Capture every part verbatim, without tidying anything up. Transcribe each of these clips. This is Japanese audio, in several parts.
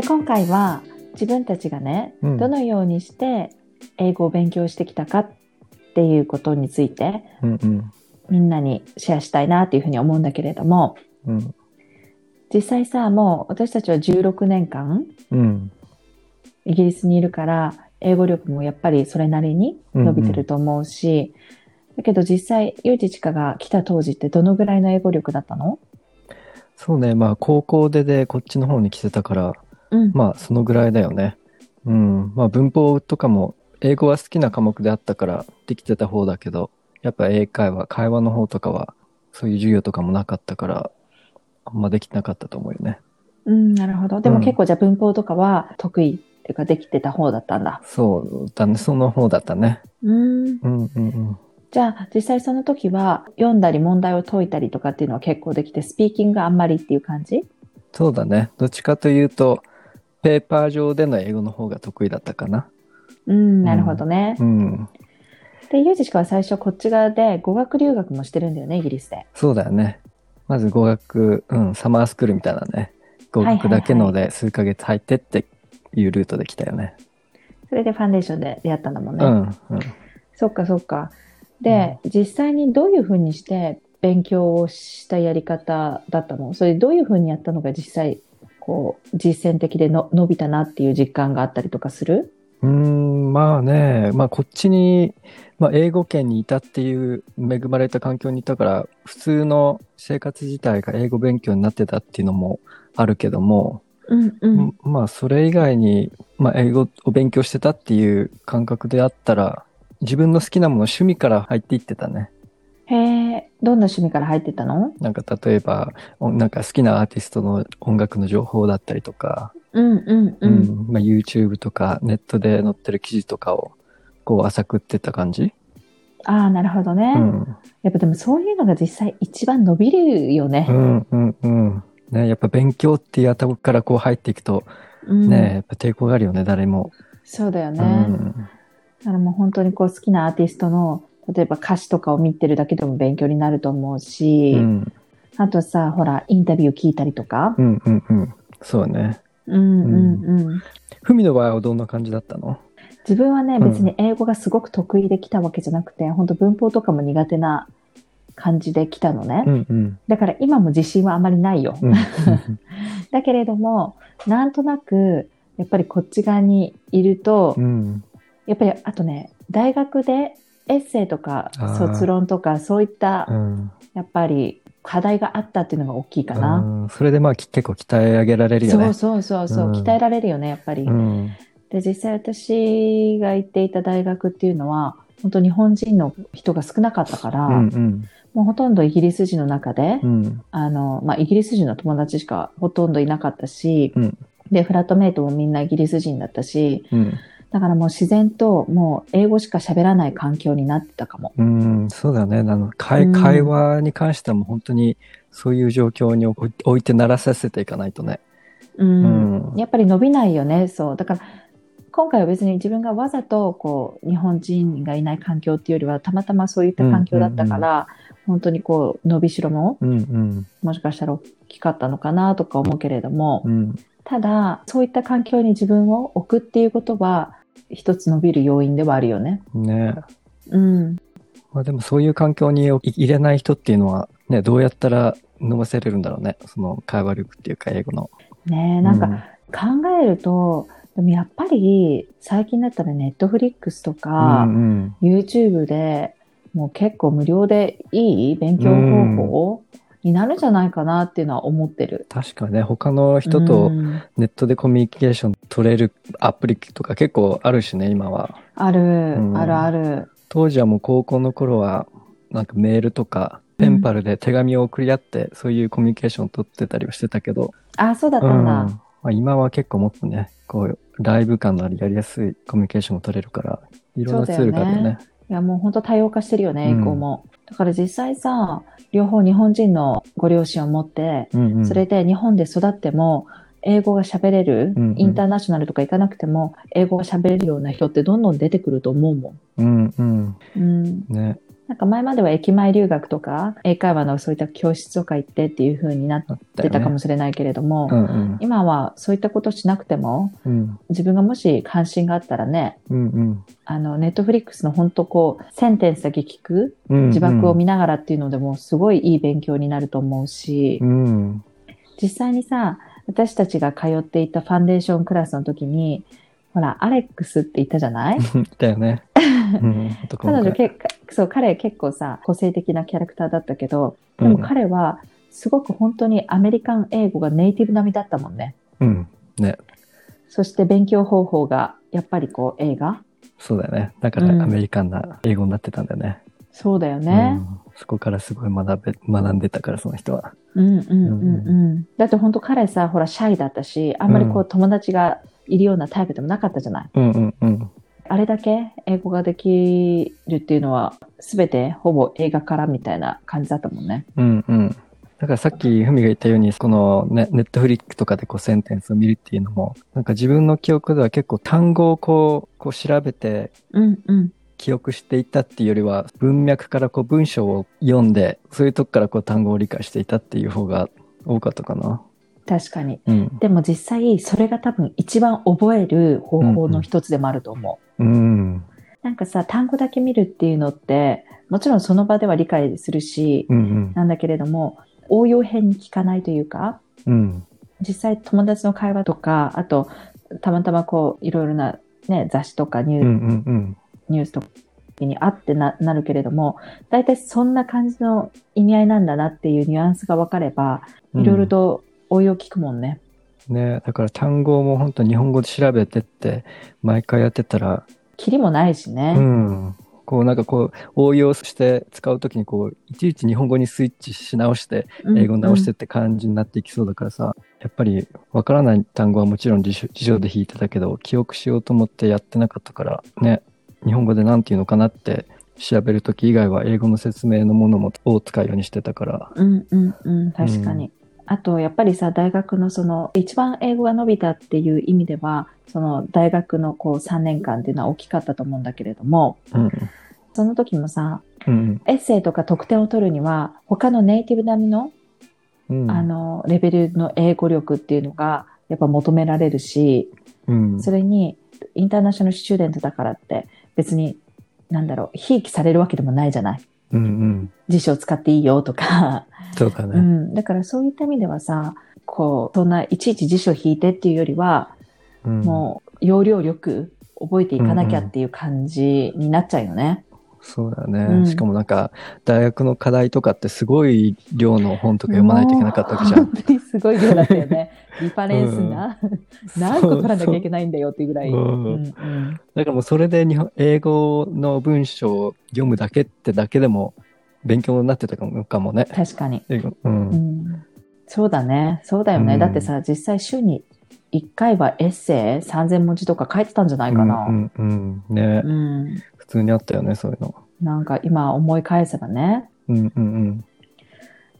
じゃあ今回は自分たちがね、うん、どのようにして英語を勉強してきたかっていうことについて、うんうん、みんなにシェアしたいなっていうふうに思うんだけれども、うん、実際さ、もう私たちはじゅうろくねんかん、うん、イギリスにいるから英語力もやっぱりそれなりに伸びてると思うし、うんうん、だけど実際ユージチカが来た当時ってどのぐらいの英語力だったの？そうね、まあ高校ででこっちの方に来てたから、うん、まあそのぐらいだよね。うん、まあ文法とかも英語は好きな科目であったからできてた方だけど、やっぱ英会話、会話の方とかはそういう授業とかもなかったから、あんまできなかったと思うよね。うん、なるほど。でも結構じゃあ文法とかは得意っていうかできてた方だったんだ。うん、そうだね、その方だったね。うん。うんうんうん。じゃあ実際その時は読んだり問題を解いたりとかっていうのは結構できて、スピーキングあんまりっていう感じ？そうだね。どっちかというとペーパー上での英語の方が得意だったかな。うん、なるほどね。うん、で、ユージシカは最初こっち側で語学留学もしてるんだよね、イギリスで。そうだよね。まず語学、うん、サマースクールみたいなね、語学だけので数ヶ月入ってっていうルートで来たよね。はいはいはい、それでファンデーションで出会ったんだもんね。うんうん、そっかそっか。で、うん、実際にどういうふうにして勉強をしたやり方だったの？それどういうふうにやったのが実際こう実践的での伸びたなっていう実感があったりとかする？うーん、まあね、まあ、こっちに、まあ、英語圏にいたっていう恵まれた環境にいたから普通の生活自体が英語勉強になってたっていうのもあるけども、うんうん、まあそれ以外に、まあ、英語を勉強してたっていう感覚であったら自分の好きなもの、趣味から入っていってたね。へえ、どんな趣味から入ってたの？なんか例えば、なんか好きなアーティストの音楽の情報だったりとか、うんうんうん。うん、まあ、YouTube とかネットで載ってる記事とかをこう浅くってった感じ？ああ、なるほどね、うん。やっぱでもそういうのが実際一番伸びるよね。うんうんうん。ね、やっぱ勉強っていう頭からこう入っていくと、うん、ね、やっぱ抵抗があるよね、誰も。そうだよね。うんあのもう本当にこう好きなアーティストの例えば歌詞とかを見てるだけでも勉強になると思うし、うん、あとさほらインタビュー聞いたりとか、うんうんうん、そうね、うんうんうん、ふみの場合はどんな感じだったの？自分はね別に英語がすごく得意できたわけじゃなくて、うん、本当文法とかも苦手な感じで来たのね、うんうん、だから今も自信はあまりないよ、うんうんうん、だけれどもなんとなくやっぱりこっち側にいると、うんやっぱりあとね大学でエッセイとか卒論とかそういった、うん、やっぱり課題があったっていうのが大きいかな、うん、それでまあ結構鍛え上げられるよね。そうそうそうそう、うん、鍛えられるよねやっぱり、うん、で実際私が行っていた大学っていうのは本当日本人の人が少なかったから、うんうん、もうほとんどイギリス人の中で、うんあのまあ、イギリス人の友達しかほとんどいなかったし、うん、でフラットメイトもみんなイギリス人だったし、うんだからもう自然ともう英語しか喋らない環境になってたかも。うん、そうだね。あの 会,、うん、会話に関してはもう本当にそういう状況に置いてならさせていかないとね。うん、うん、やっぱり伸びないよね。そうだから今回は別に自分がわざとこう日本人がいない環境っていうよりはたまたまそういった環境だったから、うんうんうん、本当にこう伸びしろも、うんうん、もしかしたら大きかったのかなとか思うけれども、うん、ただそういった環境に自分を置くっていうことは一つ伸びる要因ではあるよね。ねえ。うん。まあでもそういう環境に入れない人っていうのはね、どうやったら伸ばせれるんだろうね。その会話力っていうか英語の。ねえ、なんか考えると、うん、でもやっぱり最近だったらネットフリックスとか、うんうん、YouTube でもう結構無料でいい勉強方法になるんじゃないかなっていうのは思ってる。確かね、他の人とネットでコミュニケーション取れるアプリとか結構あるしね、今は。ある、うん、あるある。当時はもう高校の頃はなんかメールとかペンパルで手紙を送り合って、うん、そういうコミュニケーションを取ってたりはしてたけど。あ、そうだったんだ。うんまあ、今は結構もっとね、こうライブ感のあるやりやすいコミュニケーションを取れるから、いろんなツールがあるよね。いやもう本当多様化してるよね、以降も、うん。だから実際さ、両方日本人のご両親を持って、うんうん、それで日本で育っても英語が喋れる、うんうん、インターナショナルとか行かなくても英語が喋れるような人ってどんどん出てくると思うもん。うんうん。うん、ね。なんか前までは駅前留学とか英会話のそういった教室とか行ってっていう風になってたかもしれないけれども、うんうん、今はそういったことしなくても、うん、自分がもし関心があったらね、うんうん、あのネットフリックスの本当こうセンテンスだけ聞く、うんうん、字幕を見ながらっていうのでもすごいいい勉強になると思うし、うん、実際にさ私たちが通っていたファンデーションクラスの時にほらアレックスって言ったじゃない？言ったよね。うん、彼女結構そう彼結構さ個性的なキャラクターだったけど、でも彼はすごく本当にアメリカン英語がネイティブ並みだったもんね。うんね。そして勉強方法がやっぱりこう映画。そうだよね。だからアメリカンな英語になってたんだよね。うん、そうだよね。うんそこからすごい 学, べ学んでたからその人は、うんうんうんうん、だって本当彼さほらシャイだったしあんまりこう友達がいるようなタイプでもなかったじゃない、うんうんうん、あれだけ英語ができるっていうのは全てほぼ映画からみたいな感じだったもんね、うんうん、だからさっきふみが言ったようにこの、ね、ネットフリックとかでこうセンテンスを見るっていうのもなんか自分の記憶では結構単語をこ う, こう調べてうんうん記憶していたっていうよりは文脈からこう文章を読んでそういうとこからこう単語を理解していたっていう方が多かったかな。確かに、うん、でも実際それが多分一番覚える方法の一つでもあると思う、うんうん、なんかさ単語だけ見るっていうのってもちろんその場では理解するし、うんうん、なんだけれども応用編に聞かないというか、うん、実際友達の会話とかあとたまたまこういろいろな、ね、雑誌とかニュース、うんうんうんニュースとかにあって な, なるけれどもだいたいそんな感じの意味合いなんだなっていうニュアンスが分かればいろいろと応用聞くもんね、うん、ねだから単語も本当日本語で調べてって毎回やってたらキリもないしね、うん、こうなんかこう応用して使うときにこういちいち日本語にスイッチし直して英語直してって感じになっていきそうだからさ、うんうん、やっぱり分からない単語はもちろん辞書で引いてたけど記憶しようと思ってやってなかったからね日本語で何て言うのかなって調べるとき以外は英語の説明のものもを使うようにしてたからうんうんうん確かに、うん、あとやっぱりさ大学のその一番英語が伸びたっていう意味ではその大学のこうさんねんかんっていうのは大きかったと思うんだけれども、うん、その時もさ、うん、エッセイとか得点を取るには他のネイティブ並みの、うん、あのレベルの英語力っていうのがやっぱ求められるし、うん、それにインターナショナルスチューデントだからって別に何だろうひいきされるわけでもないじゃない、うんうん、辞書を使っていいよとかそうだね、うん、だからそういった意味ではさこうそんないちいち辞書を引いてっていうよりは、うん、もう要領よく覚えていかなきゃっていう感じになっちゃうよね、うんうん、そうだね、うん、しかもなんか大学の課題とかってすごい量の本とか読まないといけなかったわけじゃん本当にすごい量だったよねリファレンスな、うん、何個取らなきゃいけないんだよっていうぐらい、うんうんうん、だからもうそれで日本英語の文章を読むだけってだけでも勉強になってたかも、かもね確かに、うんうん、そうだねそうだよね、うん、だってさ実際週にいっかいはエッセイさんぜんもじとか書いてたんじゃないかな、うんうんうん、ね、うん、普通にあったよねそういうのなんか今思い返せばねうんうんうん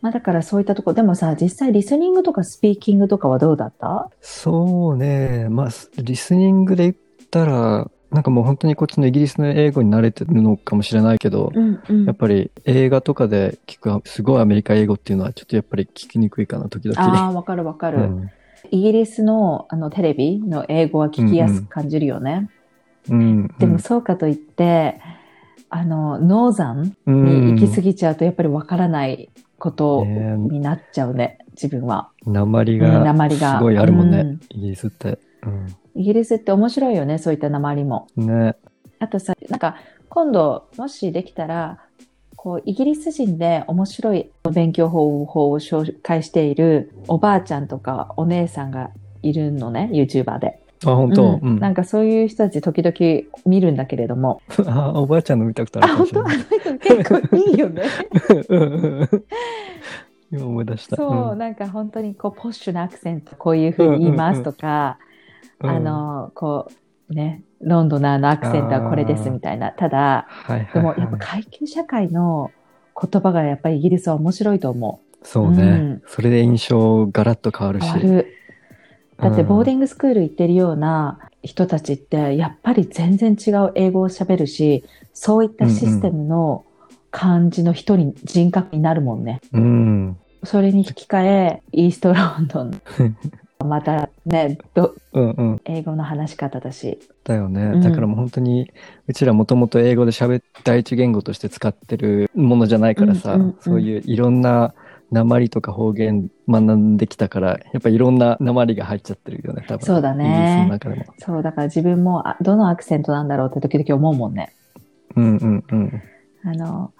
まあ、だからそういったとこでもさ実際リスニングとかスピーキングとかはどうだった？そうねまあリスニングで言ったらなんかもう本当にこっちのイギリスの英語に慣れてるのかもしれないけど、うんうん、やっぱり映画とかで聞くすごいアメリカ英語っていうのはちょっとやっぱり聞きにくいかな時々ああわかるわかる、うん、イギリスの、あのテレビの英語は聞きやすく感じるよね、うんうんうん、でもそうかといってあのノーザンに行き過ぎちゃうとやっぱりわからないことになっちゃうね、えー、自分は鉛がすごいあるもんね、うん、イギリスって、うん、イギリスって面白いよねそういった鉛も、ね、あとさなんか今度もしできたらこうイギリス人で面白い勉強方法を紹介しているおばあちゃんとかお姉さんがいるのね YouTuber であ本当、うんうん、なんかそういう人たち時々見るんだけれどもあおばあちゃんの見たことあるかもしれないあ本当結構いいよね今思い出したそう、うん、なんか本当にこうポッシュなアクセントこういう風に言いますとか、うんうんうん、あのこうねロンドナーのアクセントはこれですみたいなただ、はいはいはい、でもやっぱ階級社会の言葉がやっぱりイギリスは面白いと思うそうね、うん、それで印象ガラッと変わるし変わるだってボーディングスクール行ってるような人たちってやっぱり全然違う英語を喋るしそういったシステムの感じの一人人格になるもんね、うん、それに引き換えイーストロンドンまたねどうん、うん、英語の話し方だしだよね、うん、だからもう本当にうちらもともと英語で喋第一言語として使ってるものじゃないからさ、うんうんうん、そういういろんな鉛とか方言学んできたからやっぱりいろんな鉛が入っちゃってるよね多分。そうだね。の中でもそうだから自分もどのアクセントなんだろうって時々思うもんね。うんうんうん。あの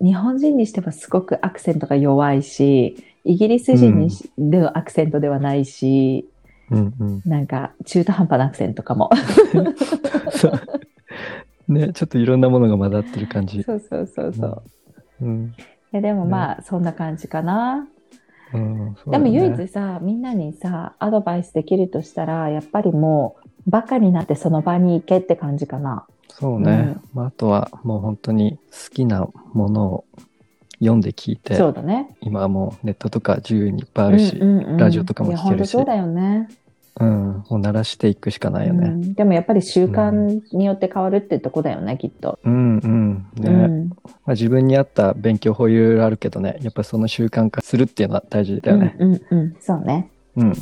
日本人にしてはすごくアクセントが弱いしイギリス人にし、うん、でのアクセントではないし、うんうん、なんか中途半端なアクセントかもねちょっといろんなものが混ざってる感じ。そうそうそうそう。うんうんでもまあ、ね、そんな感じかな、うんそうだね、でも唯一さみんなにさアドバイスできるとしたらやっぱりもうバカになってその場に行けって感じかな。そうね、うんまあ、あとはもう本当に好きなものを読んで聞いて。そうだね今はもうネットとか自由にいっぱいあるし、うんうんうん、ラジオとかも聞けるし。いや本当そうだよね、うん、もう慣らしていくしかないよね、うん、でもやっぱり習慣によって変わるってとこだよね、うん、きっとうんうんね、うんまあ、自分に合った勉強法いろいろあるけどねやっぱりその習慣化するっていうのは大事だよね。うんうん、うん、そうねうん